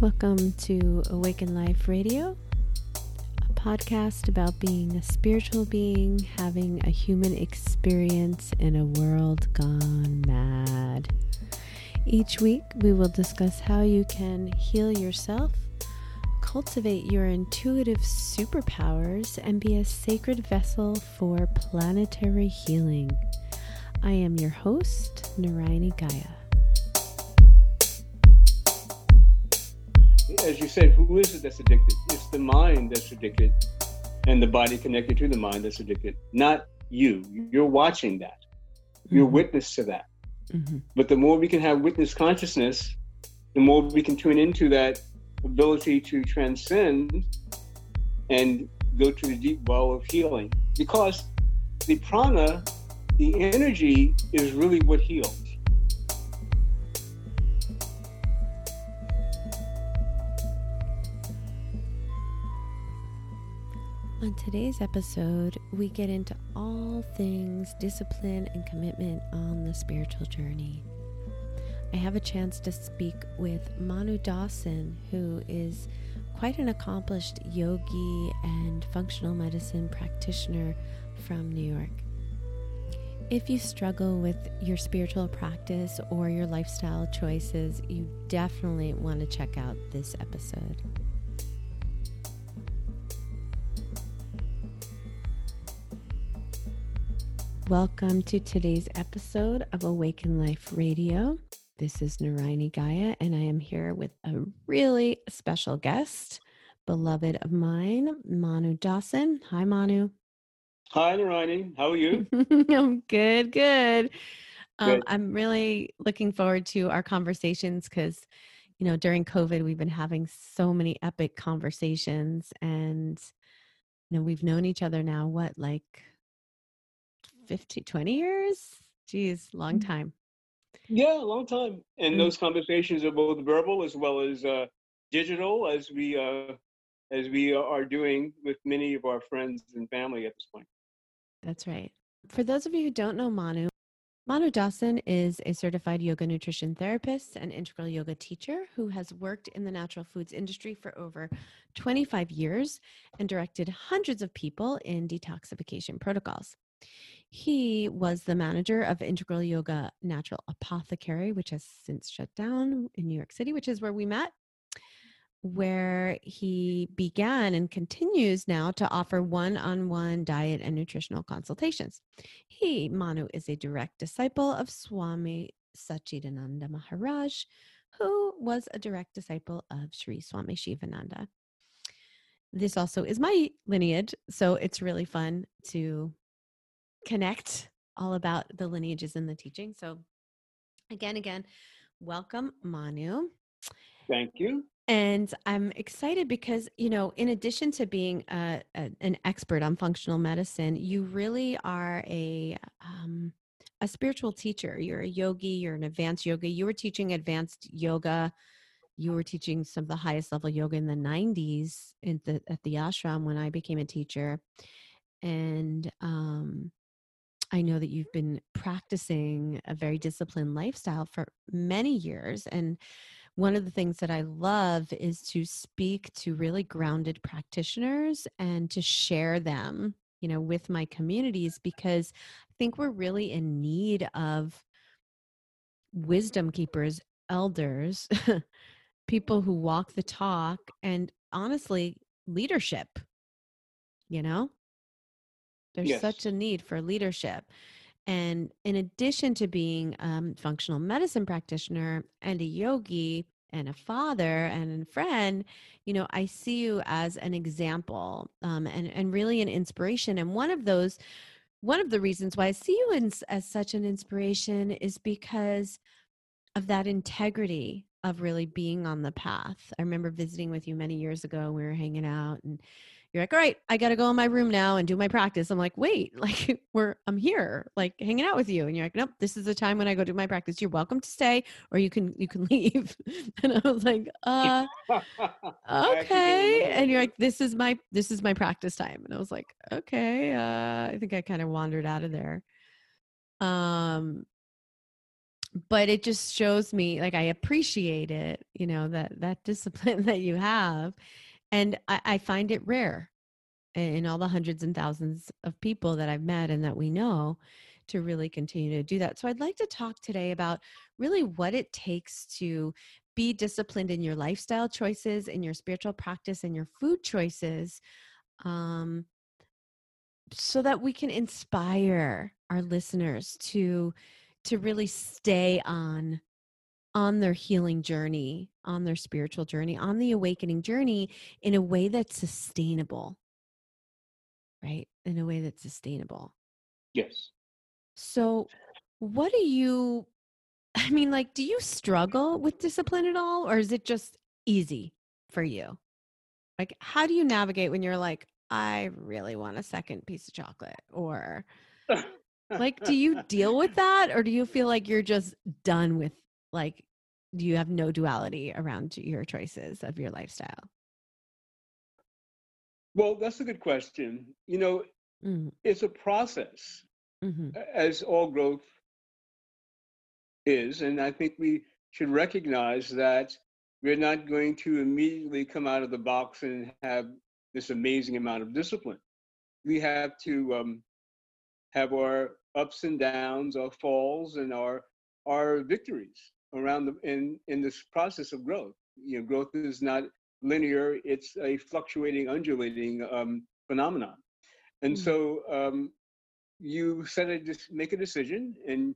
Welcome to Awaken Life Radio, a podcast about being a spiritual being, having a human experience in a world gone mad. Each week, we will discuss how you can heal yourself, cultivate your intuitive superpowers, and be a sacred vessel for planetary healing. I am your host, Narayani Gaya. As you said, who is it that's addicted? It's the mind that's addicted and the body connected to the mind that's addicted, not you. You're watching that. You're witness to that. But the more we can have witness consciousness, the more we can tune into that ability to transcend and go to the deep well of healing. Because the prana, the energy, is really what heals. On today's episode, we get into all things discipline and commitment on the spiritual journey. I have a chance to speak with Manu Dawson, who is quite an accomplished yogi and functional medicine practitioner from New York. If you struggle with your spiritual practice or your lifestyle choices, you definitely want to check out this episode. Welcome to today's episode of Awaken Life Radio. This is Narayani Gaya, and I am here with a really special guest, beloved of mine, Manu Dawson. Hi, Manu. Hi, Narayani. How are you? I'm good. I'm really looking forward to our conversations because, you know, during COVID, we've been having so many epic conversations, and, you know, we've known each other now, 20 years? Geez, long time. Yeah, long time. And those conversations are both verbal as well as digital, as we are doing with many of our friends and family at this point. That's right. For those of you who don't know Manu Dawson is a certified yoga nutrition therapist and integral yoga teacher who has worked in the natural foods industry for over 25 years and directed hundreds of people in detoxification protocols. He was the manager of Integral Yoga Natural Apothecary, which has since shut down in New York City, which is where we met, where he began and continues now to offer one-on-one diet and nutritional consultations. Manu is a direct disciple of Swami Sachidananda Maharaj, who was a direct disciple of Sri Swami Shivananda. This also is my lineage, so it's really fun to connect all about the lineages and the teaching. So again, welcome, Manu. Thank you. And I'm excited because, you know, in addition to being an expert on functional medicine, you really are a spiritual teacher. You're a yogi, you're an advanced yogi. You were teaching advanced yoga. You were teaching some of the highest level yoga in the 90s at the ashram when I became a teacher. And, I know that you've been practicing a very disciplined lifestyle for many years. And one of the things that I love is to speak to really grounded practitioners and to share them, you know, with my communities, because I think we're really in need of wisdom keepers, elders, people who walk the talk, and honestly, leadership, you know? There's such a need for leadership. And in addition to being a functional medicine practitioner and a yogi and a father and a friend, you know, I see you as an example and really an inspiration. And one of the reasons why I see you as such an inspiration is because of that integrity of really being on the path. I remember visiting with you many years ago. We were hanging out and you're like, all right, I got to go in my room now and do my practice. I'm like, wait, like I'm here, like hanging out with you. And you're like, nope, this is the time when I go do my practice. You're welcome to stay, or you can leave. And I was like, okay. And you're like, this is my practice time. And I was like, okay. I think I kind of wandered out of there. But it just shows me, like, I appreciate it, you know, that discipline that you have. And I find it rare in all the hundreds and thousands of people that I've met and that we know to really continue to do that. So I'd like to talk today about really what it takes to be disciplined in your lifestyle choices, in your spiritual practice, in your food choices, so that we can inspire our listeners to really stay on their healing journey, on their spiritual journey, on the awakening journey in a way that's sustainable, right? In a way that's sustainable. Yes. So what do you, I mean, like, do you struggle with discipline at all? Or is it just easy for you? Like, how do you navigate when you're like, I really want a second piece of chocolate? Or like, do you deal with that? Or do you feel like you're just done with, like, do you have no duality around your choices of your lifestyle? Well, that's a good question. You know, it's a process, as all growth is. And I think we should recognize that we're not going to immediately come out of the box and have this amazing amount of discipline. We have to have our ups and downs, our falls, and our victories around in this process of growth. You know, growth is not linear; it's a fluctuating, undulating phenomenon. And so you make a decision. In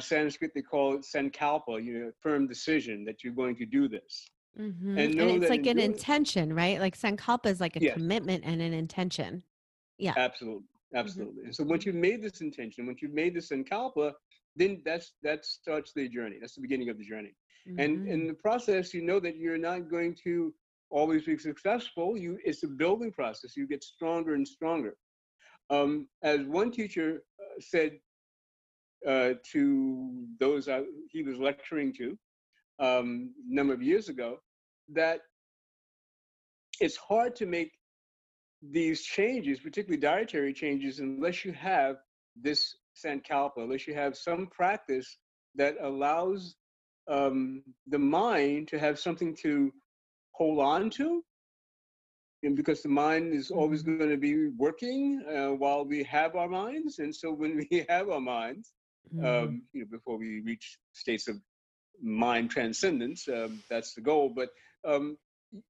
Sanskrit, they call it sankalpa, you know, firm decision that you're going to do this. And it's like an intention, right? Like sankalpa is like a commitment and an intention. Yeah, absolutely. And so once you've made this intention, once you've made this sankalpa, then that starts the journey. That's the beginning of the journey. And in the process, you know that you're not going to always be successful. It's a building process. You get stronger and stronger. As one teacher said to those he was lecturing to a number of years ago, that it's hard to make these changes, particularly dietary changes, unless you have this sankalpa, unless you have some practice that allows the mind to have something to hold on to. And because the mind is always going to be working while we have our minds. And so when we have our minds, you know, before we reach states of mind transcendence, that's the goal. But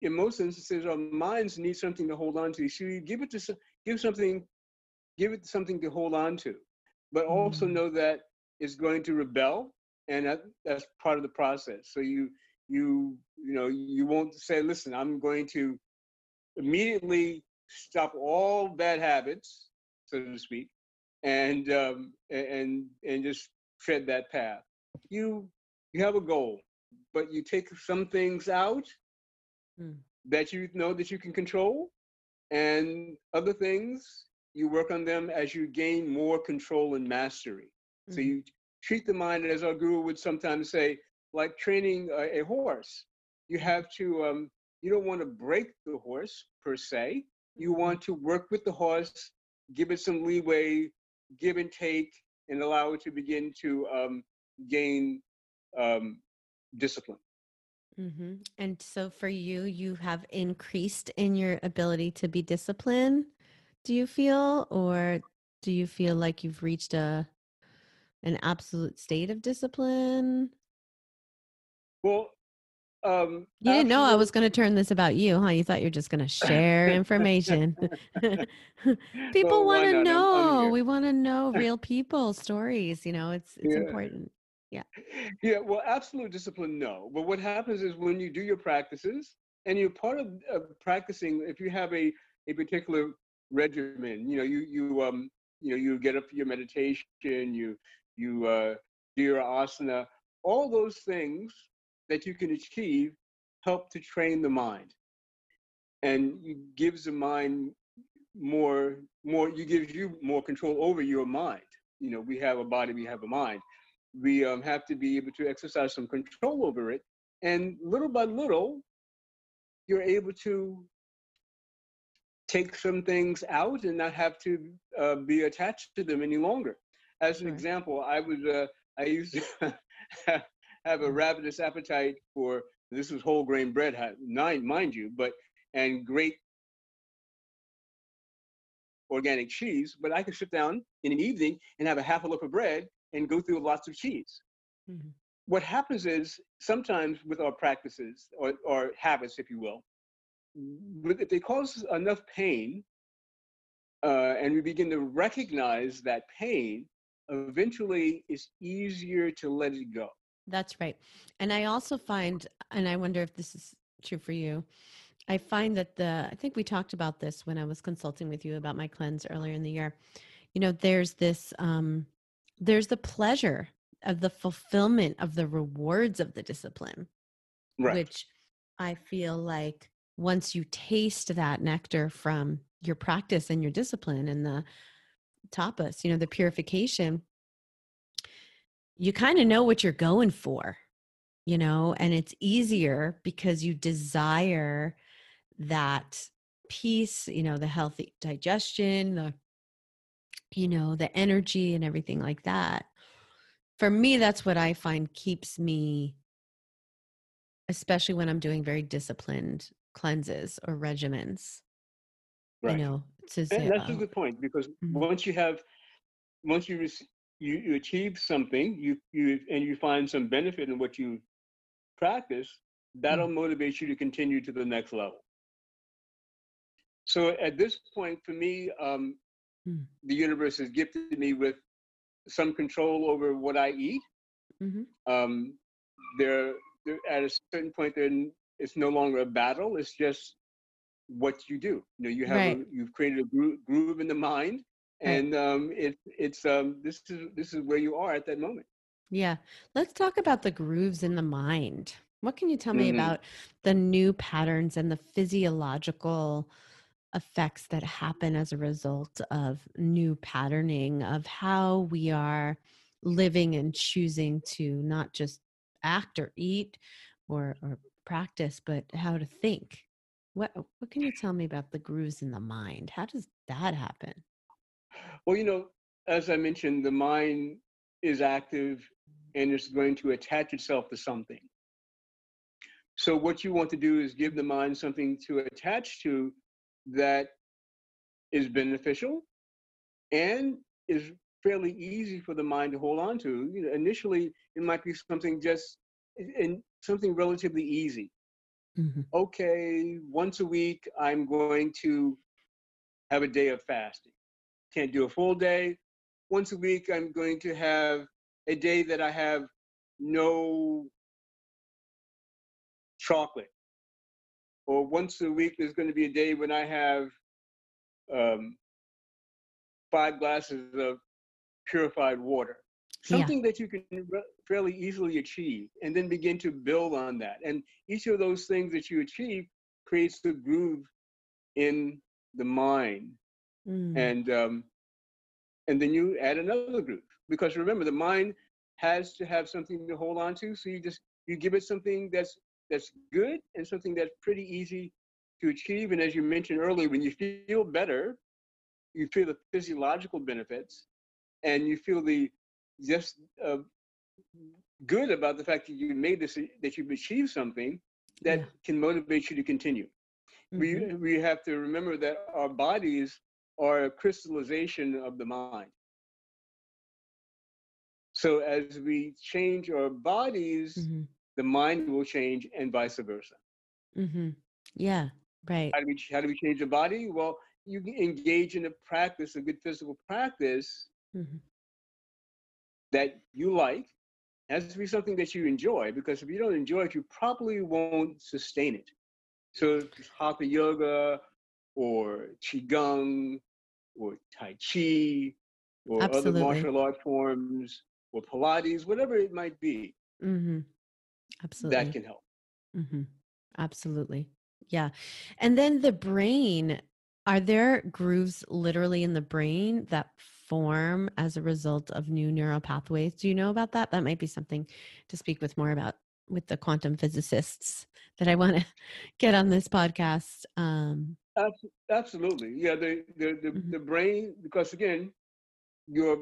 in most instances, our minds need something to hold on to. So you give it something to hold on to, but also know that it's going to rebel, and that's part of the process. So you won't say, listen, I'm going to immediately stop all bad habits, so to speak, and just tread that path. You have a goal, but you take some things out that you know that you can control, and other things you work on them as you gain more control and mastery. So you treat the mind, as our guru would sometimes say, like training a horse. You have to you don't want to break the horse, per se. You want to work with the horse, give it some leeway, give and take, and allow it to begin to gain discipline. And so for you have increased in your ability to be disciplined, do you feel? Or do you feel like you've reached an absolute state of discipline? Well, you didn't know I was going to turn this about you, huh? You thought you're just going to share information. People want to know. We want to know real people stories. You know, it's important. Yeah. Well, absolute discipline, no. But what happens is when you do your practices, and you're part of practicing, if you have a particular regimen, you know, you get up for your meditation, you do your asana, all those things that you can achieve help to train the mind, and it gives the mind gives you more control over your mind. You know, we have a body, we have a mind. We have to be able to exercise some control over it, and little by little, you're able to take some things out and not have to be attached to them any longer. As an example, I used have a ravenous appetite for, this was whole grain bread, mind you, but, and great organic cheese, but I could sit down in an evening and have a half a loaf of bread and go through lots of cheese. Mm-hmm. What happens is sometimes with our practices or habits, if you will, if they cause enough pain and we begin to recognize that pain, eventually it's easier to let it go. That's right. And I also find, and I wonder if this is true for you, I find that I think we talked about this when I was consulting with you about my cleanse earlier in the year. You know, there's this, there's the pleasure of the fulfillment of the rewards of the discipline, right, which I feel like once you taste that nectar from your practice and your discipline and the tapas, you know, the purification, you kind of know what you're going for, you know, and it's easier because you desire that peace, you know, the healthy digestion, the, you know, the energy and everything like that. For me, that's what I find keeps me, especially when I'm doing very disciplined cleanses or regimens. Right. You know, to say, and that's a good point, because mm-hmm. once you achieve something, you find some benefit in what you practice, that'll mm-hmm. motivate you to continue to the next level. So at this point, for me, mm-hmm. the universe has gifted me with some control over what I eat. Mm-hmm. There at a certain point, then it's no longer a battle. It's just what you do. You know, you have right. You've created a groove in the mind. And this is where you are at that moment. Yeah. Let's talk about the grooves in the mind. What can you tell me mm-hmm. about the new patterns and the physiological effects that happen as a result of new patterning of how we are living and choosing to not just act or eat or practice, but how to think? What can you tell me about the grooves in the mind? How does that happen? Well, you know, as I mentioned, the mind is active and it's going to attach itself to something. So what you want to do is give the mind something to attach to that is beneficial and is fairly easy for the mind to hold on to. You know, initially, it might be something something relatively easy. Mm-hmm. Okay, once a week, I'm going to have a day of fasting. Can't do a full day. Once a week, I'm going to have a day that I have no chocolate. Or once a week, there's going to be a day when I have 5 glasses of purified water. Something that you can fairly easily achieve, and then begin to build on that. And each of those things that you achieve creates the groove in the mind. Mm-hmm. And then you add another group, because remember, the mind has to have something to hold on to. So you give it something that's good and something that's pretty easy to achieve. And as you mentioned earlier, when you feel better, you feel the physiological benefits, and you feel just good about the fact that you made this, that you've achieved something that can motivate you to continue. Mm-hmm. We have to remember that our bodies are a crystallization of the mind. So as we change our bodies, mm-hmm. the mind will change, and vice versa. Mm-hmm. Yeah, right. How do we change the body? Well, you engage in a good physical practice mm-hmm. that you like. It has to be something that you enjoy, because if you don't enjoy it, you probably won't sustain it. So hatha yoga, or qigong, or tai chi, or Absolutely. Other martial art forms, or Pilates, whatever it might be. Mm-hmm. Absolutely, that can help. Mm-hmm. Absolutely, yeah. And then the brain. Are there grooves literally in the brain that form as a result of new neural pathways? Do you know about that? That might be something to speak with more about with the quantum physicists that I want to get on this podcast. Absolutely. Yeah, the brain, because again, your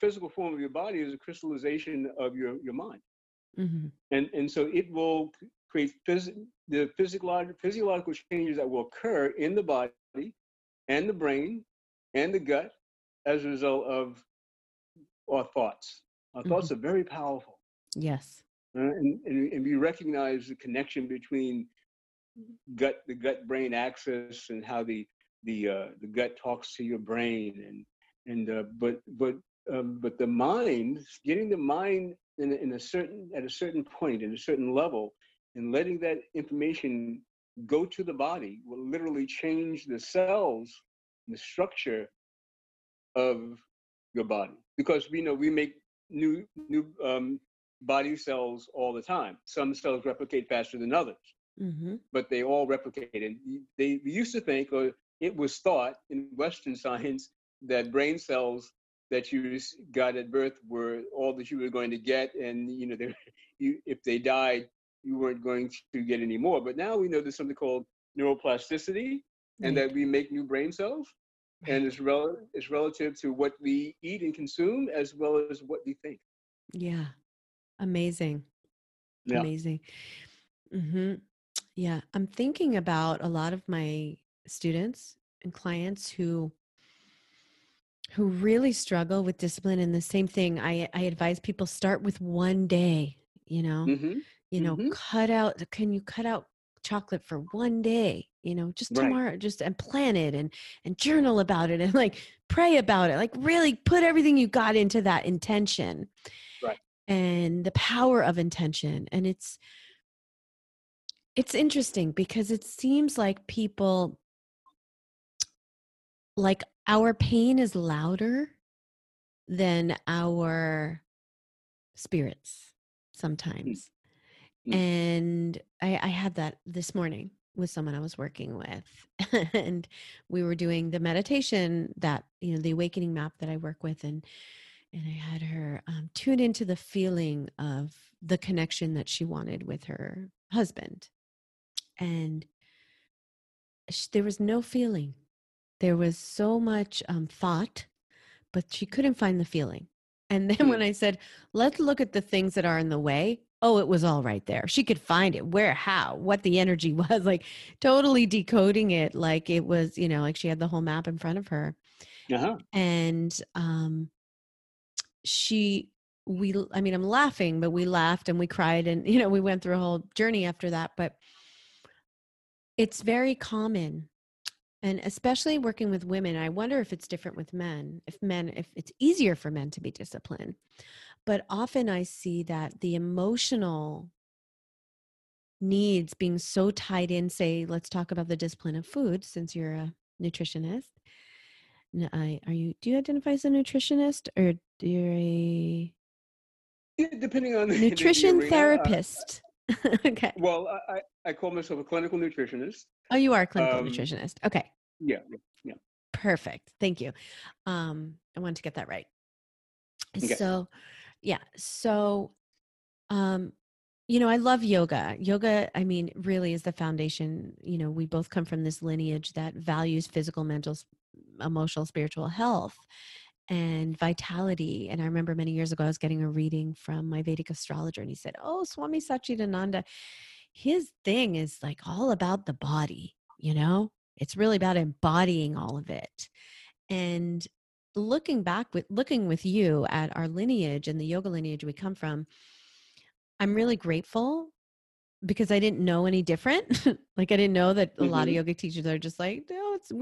physical form of your body is a crystallization of your mind. Mm-hmm. And so it will create physiological changes that will occur in the body and the brain and the gut as a result of our thoughts. Our mm-hmm. thoughts are very powerful. Yes. And we recognize the connection between the gut-brain axis and how the gut talks to your brain, but the mind, getting the mind at a certain point, in a certain level, and letting that information go to the body will literally change the cells, and the structure of your body. Because we know we make new body cells all the time. Some cells replicate faster than others, mm-hmm. but they all replicate. And we used to think, or it was thought in Western science, that brain cells that you got at birth were all that you were going to get, and if they died, you weren't going to get any more. But now we know there's something called neuroplasticity, and that we make new brain cells, and it's relative to what we eat and consume as well as what we think. Yeah. Amazing. Yeah. Amazing. Mm-hmm. Yeah. I'm thinking about a lot of my students and clients who really struggle with discipline, and the same thing. I advise people start with one day, mm-hmm. Can you cut out chocolate for one day, just tomorrow, and plan it and journal about it and pray about it, really put everything you got into that intention. Right. And the power of intention. And it's interesting because it seems like people, our pain is louder than our spirits sometimes. Mm-hmm. And I had that this morning with someone I was working with, and we were doing the meditation that, the awakening map that I work with, and I had her tune into the feeling of the connection that she wanted with her husband. And there was no feeling. There was so much thought, but she couldn't find the feeling. And then when I said, let's look at the things that are in the way. Oh, it was all right there. She could find it, where, how, what the energy was, totally decoding it. It was, she had the whole map in front of her. Uh-huh. And, I'm laughing, but we laughed and we cried and, we went through a whole journey after that, but it's very common. And especially working with women, I wonder if it's different with men, if it's easier for men to be disciplined, but often I see that the emotional needs being so tied in, say, let's talk about the discipline of food, since you're a nutritionist. Do you identify as a nutritionist, or do you're a depending on the nutrition therapist? Okay. Well, I call myself a clinical nutritionist. Oh, you are a clinical nutritionist. Okay. Yeah. Yeah. Perfect. Thank you. I wanted to get that right. Okay. So, yeah. So, I love yoga. Yoga, really is the foundation. We both come from this lineage that values physical, mental, emotional, spiritual health and vitality. And I remember many years ago, I was getting a reading from my Vedic astrologer, and he said, oh, Swami Sachidananda, his thing is all about the body, it's really about embodying all of it. And looking with you at our lineage and the yoga lineage we come from, I'm really grateful because I didn't know any different. I didn't know that a lot of yoga teachers are just no,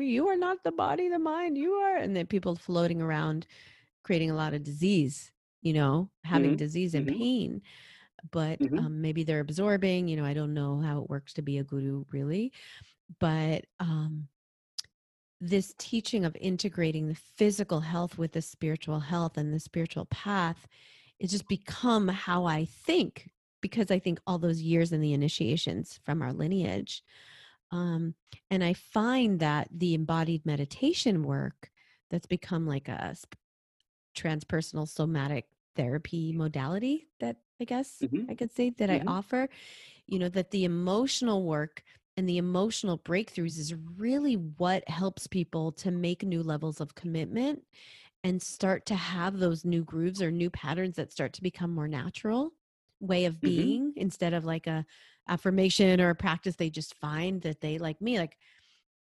you are not the body, the mind, you are. And then people floating around creating a lot of disease, having disease and pain, but maybe they're absorbing, I don't know how it works to be a guru really, but this teaching of integrating the physical health with the spiritual health and the spiritual path, it's just become how I think. Because I think all those years in the initiations from our lineage. And I find that the embodied meditation work that's become a transpersonal somatic therapy modality that I guess I could say that I offer, that the emotional work and the emotional breakthroughs is really what helps people to make new levels of commitment and start to have those new grooves or new patterns that start to become more natural way of being, instead of like a affirmation or a practice they just find that they like me. Like,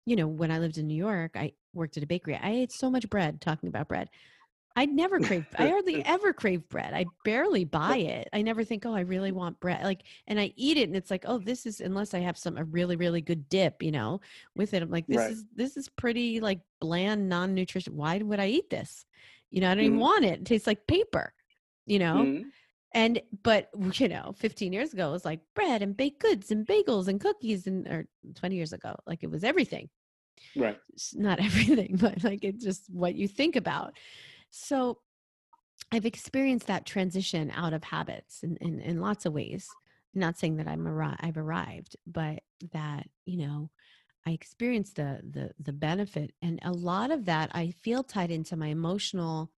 you know, when I lived in New York, I worked at a bakery. I ate so much bread, talking about bread. I hardly ever crave bread. I barely buy it. I never think, oh, I really want bread. Like, and I eat it and it's like, oh, this is, unless I have a really, really good dip, you know, with it. I'm like, this is pretty like bland, non-nutrition. Why would I eat this? You know, I don't even want it. It tastes like paper, you know? And, but you know, 15 years ago, it was like bread and baked goods and bagels and cookies and, or 20 years ago, like it was everything. Right. It's not everything, but like, it's just what you think about. So I've experienced that transition out of habits in lots of ways. I'm not saying that I've arrived, but that, you know, I experienced the benefit. And a lot of that I feel tied into my emotional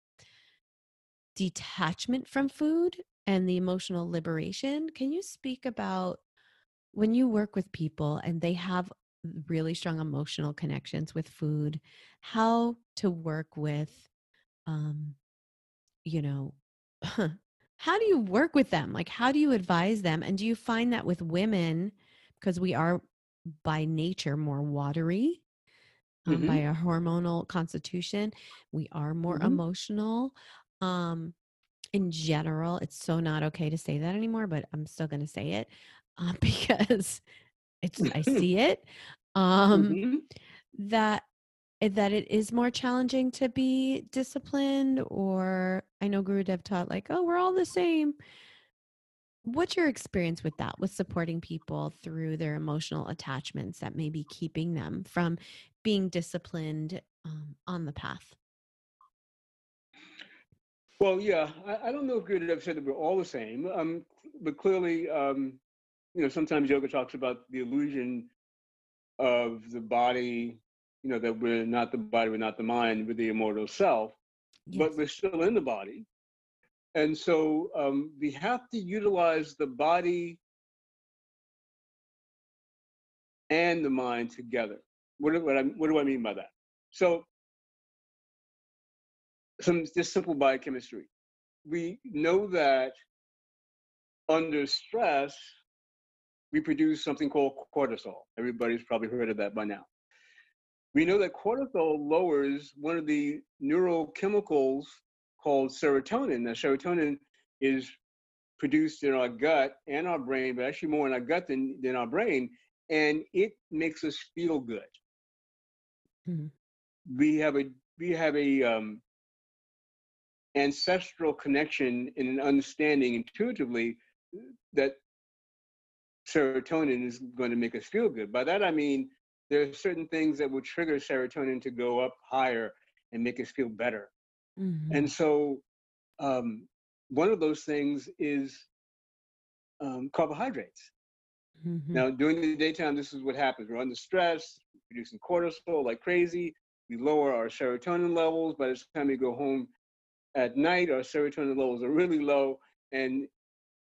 detachment from food and the emotional liberation. Can you speak about when you work with people and they have really strong emotional connections with food, how to work with you know, how do you work with them? Like, how do you advise them? And do you find that with women, because we are by nature more watery, by our hormonal constitution, we are more emotional. In general, it's so not okay to say that anymore, but I'm still going to say it because it's, I see it, that it is more challenging to be disciplined, or I know Guru Dev taught like, oh, we're all the same. What's your experience with that, with supporting people through their emotional attachments that may be keeping them from being disciplined on the path? Well, yeah, I don't know if Guru Dev said that we're all the same, but clearly, you know, sometimes yoga talks about the illusion of the body, you know, that we're not the body, we're not the mind, we're the immortal self, but we're still in the body. And so we have to utilize the body and the mind together. What do I mean by that? So just simple biochemistry. We know that under stress, we produce something called cortisol. Everybody's probably heard of that by now. We know that cortisol lowers one of the neurochemicals called serotonin. Now, serotonin is produced in our gut and our brain, but actually more in our gut than our brain, and it makes us feel good. We have a ancestral connection and an understanding intuitively that serotonin is going to make us feel good. By that I mean, there are certain things that will trigger serotonin to go up higher and make us feel better. And so one of those things is carbohydrates. Now, during the daytime, this is what happens. We're under stress, producing cortisol like crazy. We lower our serotonin levels. By the time we go home at night, our serotonin levels are really low. And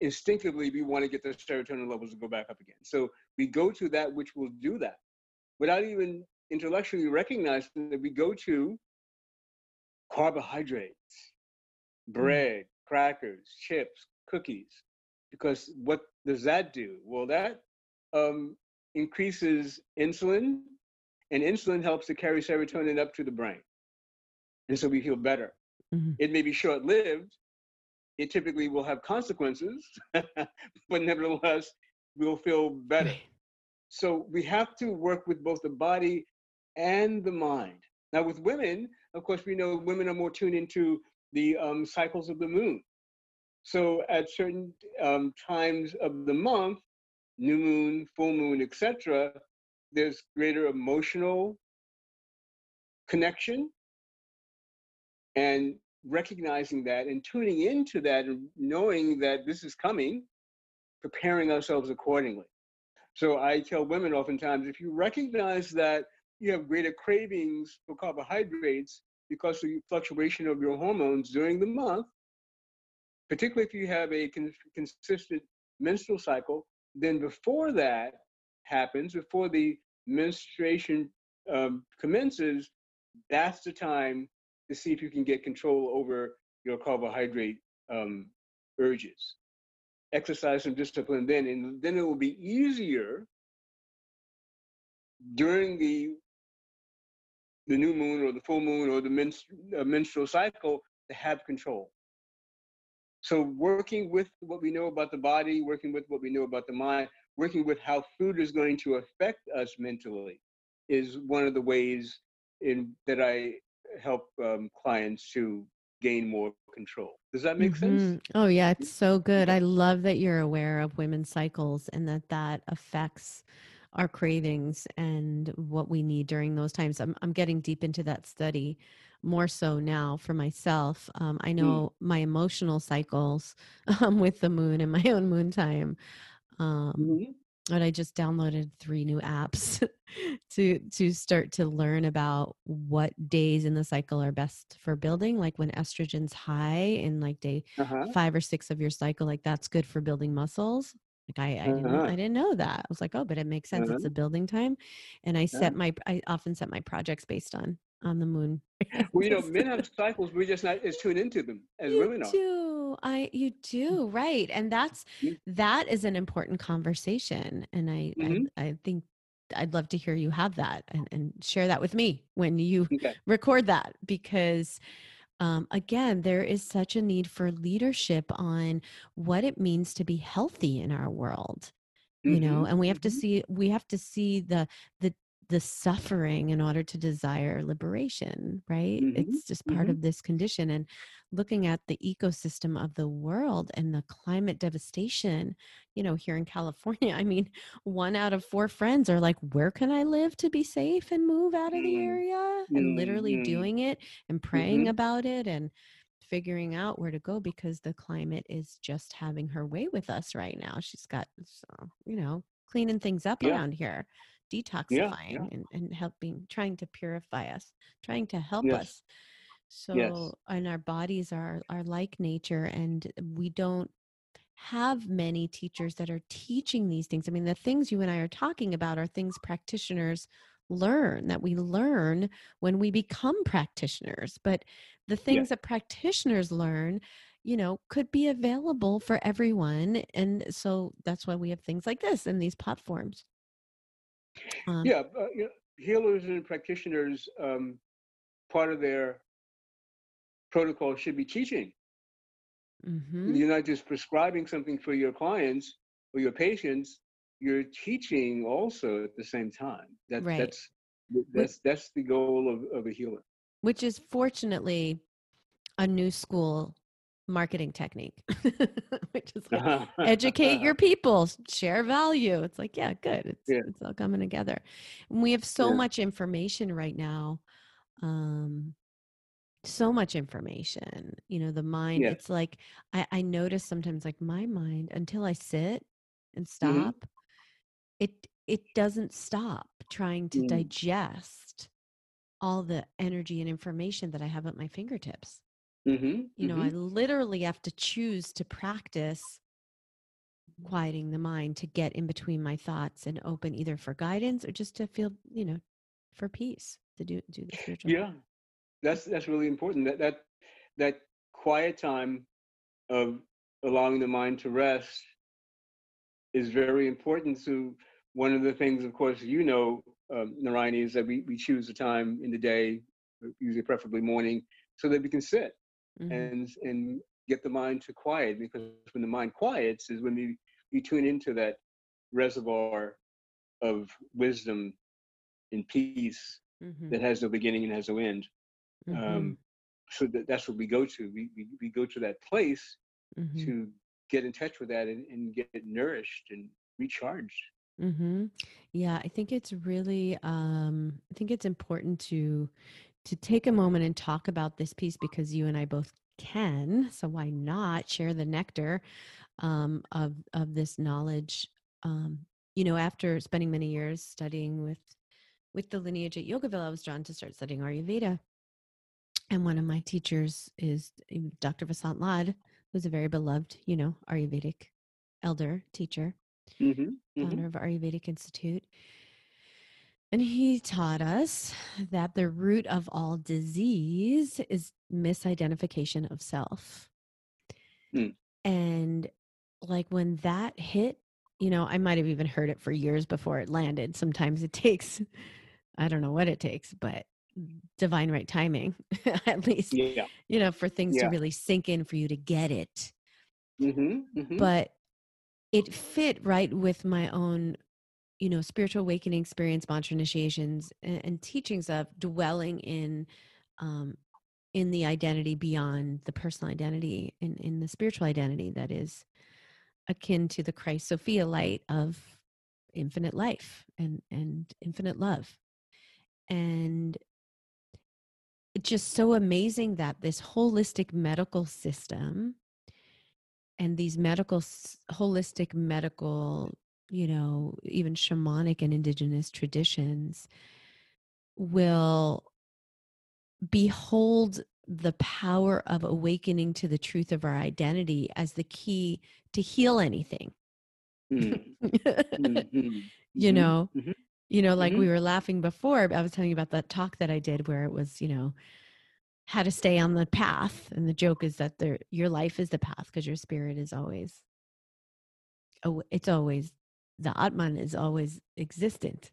instinctively, we want to get those serotonin levels to go back up again. So we go to that which will do that, without even intellectually recognizing that we go to carbohydrates, bread, crackers, chips, cookies, because what does that do? Well, that increases insulin, and insulin helps to carry serotonin up to the brain. And so we feel better. It may be short-lived. It typically will have consequences, but nevertheless, we'll feel better. So we have to work with both the body and the mind. Now, with women, of course, we know women are more tuned into the cycles of the moon. So at certain times of the month, new moon, full moon, etc., there's greater emotional connection, and recognizing that and tuning into that and knowing that this is coming, preparing ourselves accordingly. So I tell women oftentimes, if you recognize that you have greater cravings for carbohydrates because of the fluctuation of your hormones during the month, particularly if you have a consistent menstrual cycle, then before that happens, before the menstruation commences, that's the time to see if you can get control over your carbohydrate urges. Exercise some discipline then, and then it will be easier during the new moon or the full moon or the menstrual cycle to have control. So working with what we know about the body, working with what we know about the mind, working with how food is going to affect us mentally is one of the ways that I help clients to gain more control. Does that make sense? Oh yeah, it's so good. I love that you're aware of women's cycles and that affects our cravings and what we need during those times. I'm getting deep into that study more so now for myself. I know my emotional cycles with the moon and my own moon time. But I just downloaded 3 new apps to start to learn about what days in the cycle are best for building, like when estrogen's high in like day 5 or 6 of your cycle, like that's good for building muscles. Like I didn't know that. I was like, oh, but it makes sense. It's a building time. And I often set my projects based on the moon. Well, you know, men have cycles. We're just not as tuned into them as women are. You do, right. And that is an important conversation. And I think I'd love to hear you have that and share that with me when you record that, because again, there is such a need for leadership on what it means to be healthy in our world, you know, and we have to see the suffering in order to desire liberation, right? It's just part of this condition. And looking at the ecosystem of the world and the climate devastation, you know, here in California, I mean, 1 out of 4 friends are like, where can I live to be safe and move out of the area? And literally doing it and praying about it and figuring out where to go, because the climate is just having her way with us right now. She's got, you know, cleaning things up around here. Detoxifying and helping, trying to purify us, trying to help us. So, and our bodies are like nature, and we don't have many teachers that are teaching these things. I mean, the things you and I are talking about are things practitioners learn, that we learn when we become practitioners. But the things that practitioners learn, you know, could be available for everyone. And so that's why we have things like this and these platforms. You know, healers and practitioners, part of their protocol should be teaching. You're not just prescribing something for your clients or your patients, you're teaching also at the same time. That's the goal of a healer. Which is fortunately a new school marketing technique, which is like educate your people, share value. It's like, yeah, good. It's all coming together. And we have so much information right now. So much information, you know, the mind, it's like, I notice sometimes like my mind, until I sit and stop, it doesn't stop trying to digest all the energy and information that I have at my fingertips. You know, I literally have to choose to practice quieting the mind to get in between my thoughts and open either for guidance or just to feel, you know, for peace, to do the spiritual. That's really important. That quiet time of allowing the mind to rest is very important. So one of the things, of course, you know, Narayani, is that we choose a time in the day, usually preferably morning, so that we can sit. And get the mind to quiet, because when the mind quiets is when we tune into that reservoir of wisdom and peace that has no beginning and has no end. So that's what we go to. We go to that place to get in touch with that and get nourished and recharged. Yeah, I think it's really, I think it's important to take a moment and talk about this piece, because you and I both can, so why not share the nectar of this knowledge? You know, after spending many years studying with the lineage at Yogaville, I was drawn to start studying Ayurveda. And one of my teachers is Dr. Vasant Lad, who's a very beloved, you know, Ayurvedic elder, teacher, founder of Ayurvedic Institute. And he taught us that the root of all disease is misidentification of self. Mm. And like when that hit, you know, I might have even heard it for years before it landed. Sometimes it takes, I don't know what it takes, but divine right timing, at least, yeah. You know, for things to really sink in, for you to get it. Mm-hmm, mm-hmm. But it fit right with my own, you know, spiritual awakening experience, mantra initiations, and teachings of dwelling in the identity beyond the personal identity, in the spiritual identity that is akin to the Christ Sophia light of infinite life and infinite love. And it's just so amazing that this holistic medical system and these holistic medical, you know, even shamanic and indigenous traditions will behold the power of awakening to the truth of our identity as the key to heal anything. Mm-hmm. You know, mm-hmm. You know, like mm-hmm. we were laughing before, I was telling you about that talk that I did where it was, you know, how to stay on the path. And the joke is that your life is the path, because your spirit is always, it's always, the Atman is always existent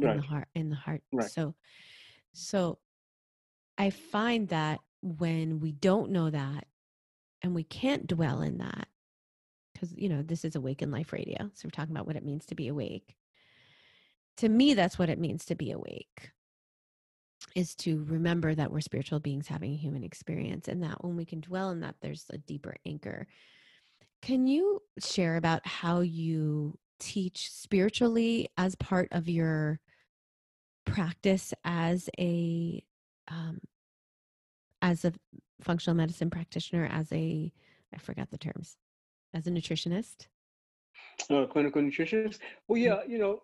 right. in the heart. Right. So I find that when we don't know that and we can't dwell in that, because, you know, this is Awaken Life Radio. So we're talking about what it means to be awake. To me, that's what it means to be awake, is to remember that we're spiritual beings having a human experience, and that when we can dwell in that, there's a deeper anchor. Can you share about how you teach spiritually as part of your practice as a functional medicine practitioner, as a nutritionist? Clinical nutritionist? Well, yeah, you know,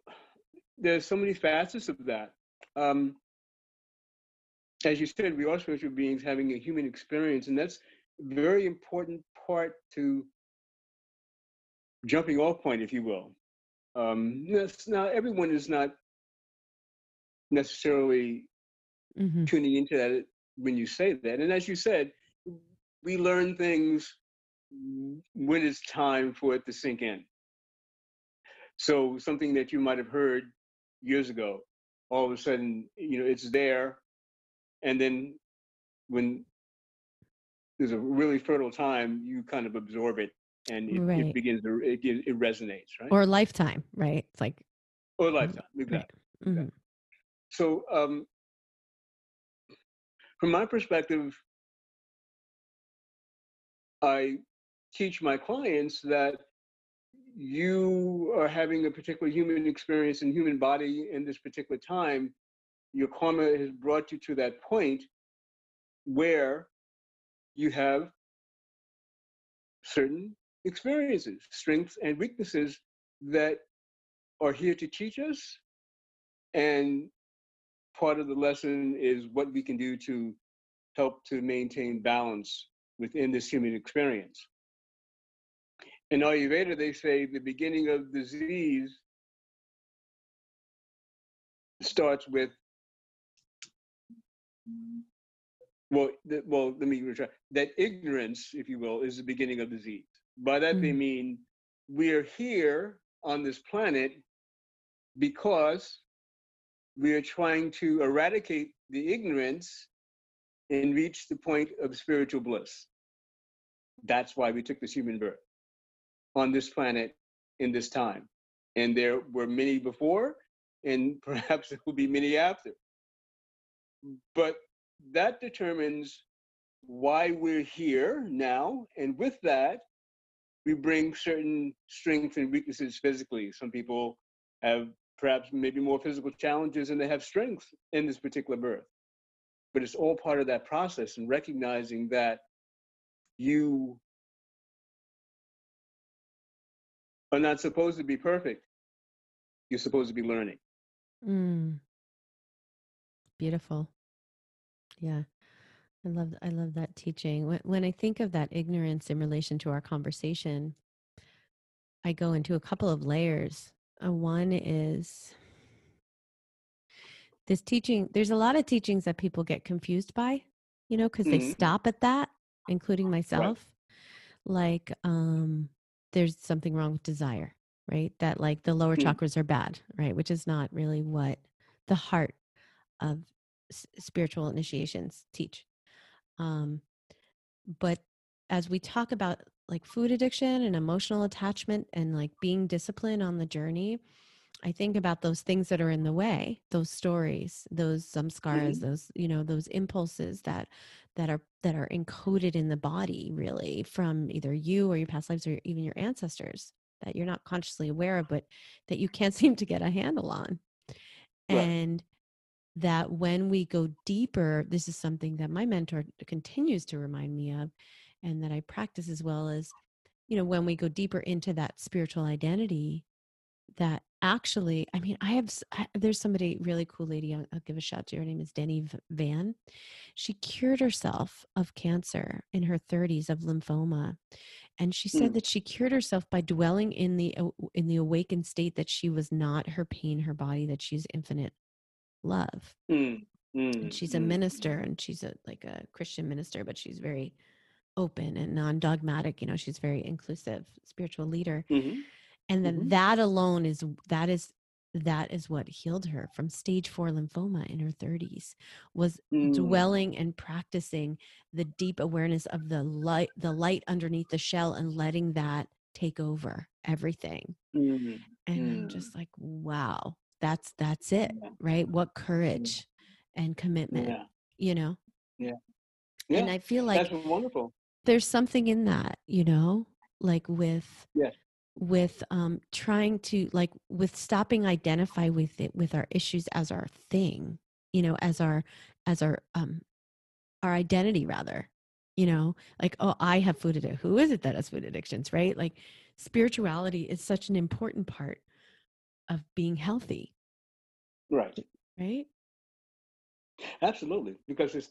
there's so many facets of that. As you said, we are spiritual beings having a human experience, and that's a very important part to jumping off point, if you will. Now, everyone is not necessarily mm-hmm. tuning into that when you say that. And as you said, we learn things when it's time for it to sink in. So something that you might have heard years ago, all of a sudden, you know, it's there. And then when there's a really fertile time, you kind of absorb it, and it begins to, it resonates, right? Or a lifetime, right? It's like... Or a lifetime, exactly. Right. Mm-hmm. So from my perspective, I teach my clients that you are having a particular human experience and human body in this particular time. Your karma has brought you to that point where you have certain experiences, strengths and weaknesses that are here to teach us. And part of the lesson is what we can do to help to maintain balance within this human experience. In Ayurveda, they say the beginning of disease starts with, let me retry. That ignorance, if you will, is the beginning of disease. By that they mean we are here on this planet because we are trying to eradicate the ignorance and reach the point of spiritual bliss. That's why we took this human birth on this planet in this time. And there were many before, and perhaps there will be many after. But that determines why we're here now. And with that, we bring certain strengths and weaknesses physically. Some people have perhaps maybe more physical challenges, and they have strengths in this particular birth. But it's all part of that process, and recognizing that you are not supposed to be perfect. You're supposed to be learning. Mm. Beautiful. Yeah. I love that teaching. When I think of that ignorance in relation to our conversation, I go into a couple of layers. One is this teaching, there's a lot of teachings that people get confused by, you know, because they stop at that, including myself. Right. Like, there's something wrong with desire, right? That like the lower chakras are bad, right? Which is not really what the heart of spiritual initiations teach. But as we talk about like food addiction and emotional attachment and like being disciplined on the journey, I think about those things that are in the way, those stories, those samskaras, those, you know, those impulses that are encoded in the body really from either you or your past lives or even your ancestors that you're not consciously aware of, but that you can't seem to get a handle on. Right. And that when we go deeper, this is something that my mentor continues to remind me of and that I practice as well as, you know, when we go deeper into that spiritual identity, that actually, I mean, there's somebody, really cool lady, I'll give a shout to. Her name is Denny Van. She cured herself of cancer in her 30s of lymphoma. And she said that she cured herself by dwelling in the awakened state that she was not her pain, her body, that she's infinite love. And she's a minister and she's a Christian minister, but she's very open and non-dogmatic. You know, she's very inclusive, spiritual leader. And then that alone is what healed her from stage 4 lymphoma in her 30s, was dwelling and practicing the deep awareness of the light underneath the shell and letting that take over everything. And I'm just like, wow, that's it, right? What courage and commitment, you know? Yeah. And I feel like that's wonderful. There's something in that, you know, like with trying to like with stopping identify with it, with our issues as our thing, you know, as our identity rather, you know, like, oh, I have food addiction. Who is it that has food addictions, right? Like spirituality is such an important part of being healthy. Right. Absolutely. Because it's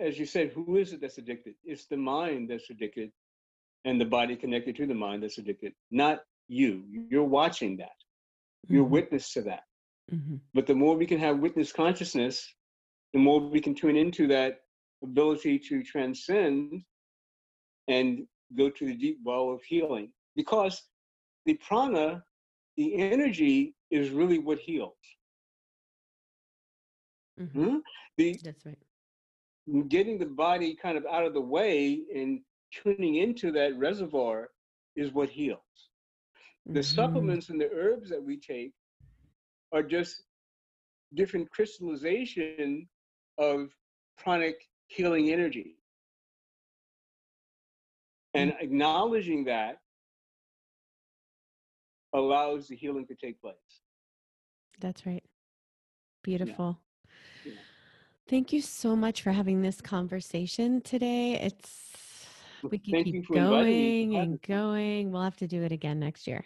as you said, who is it that's addicted? It's the mind that's addicted. And the body connected to the mind that's addicted, not you. You're watching that. You're witness to that. But the more we can have witness consciousness, the more we can tune into that ability to transcend and go to the deep well of healing. Because the prana, the energy, is really what heals. That's right. Getting the body kind of out of the way and tuning into that reservoir is what heals. The supplements and the herbs that we take are just different crystallization of pranic healing energy. And acknowledging that allows the healing to take place. That's right. Beautiful. Yeah. Thank you so much for having this conversation today. We can Thank keep going and going. We'll have to do it again next year.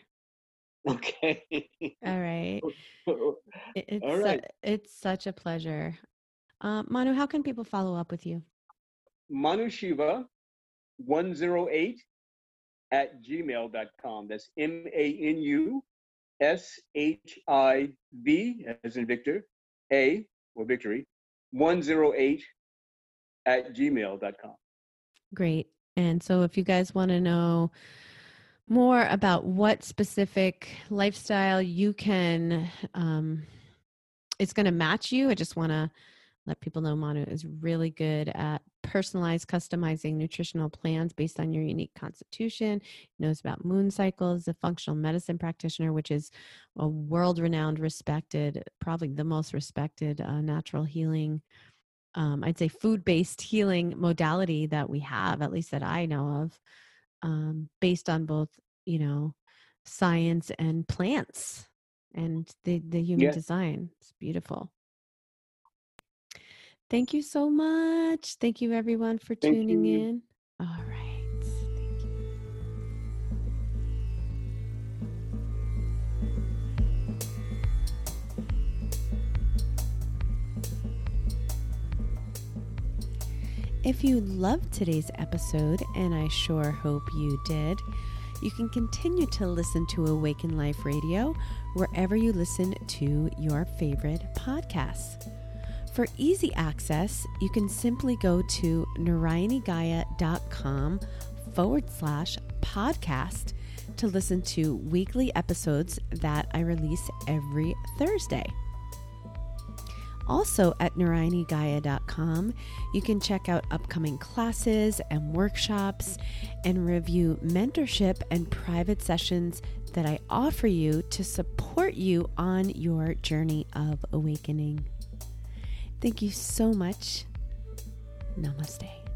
Okay. All right. It's such a pleasure. Manu, how can people follow up with you? Manu Shiva 108 at gmail.com. That's MANUSHIV as in Victor, A or Victory, 108 at gmail.com. Great. And so if you guys want to know more about what specific lifestyle you can, it's going to match you. I just want to let people know Manu is really good at personalized, customizing nutritional plans based on your unique constitution. He knows about moon cycles, a functional medicine practitioner, which is a world-renowned, respected, probably the most respected natural healing I'd say food-based healing modality that we have, at least that I know of, based on both, you know, science and plants and the human design. It's beautiful. Thank you so much. Thank you everyone for tuning in. All right. If you loved today's episode, and I sure hope you did, You can continue to listen to Awaken Life Radio wherever you listen to your favorite podcasts. For easy access, you can simply go to narayanigaya.com/podcast to listen to weekly episodes that I release every Thursday. Also at NarayaniGaya.com, you can check out upcoming classes and workshops and review mentorship and private sessions that I offer you to support you on your journey of awakening. Thank you so much. Namaste.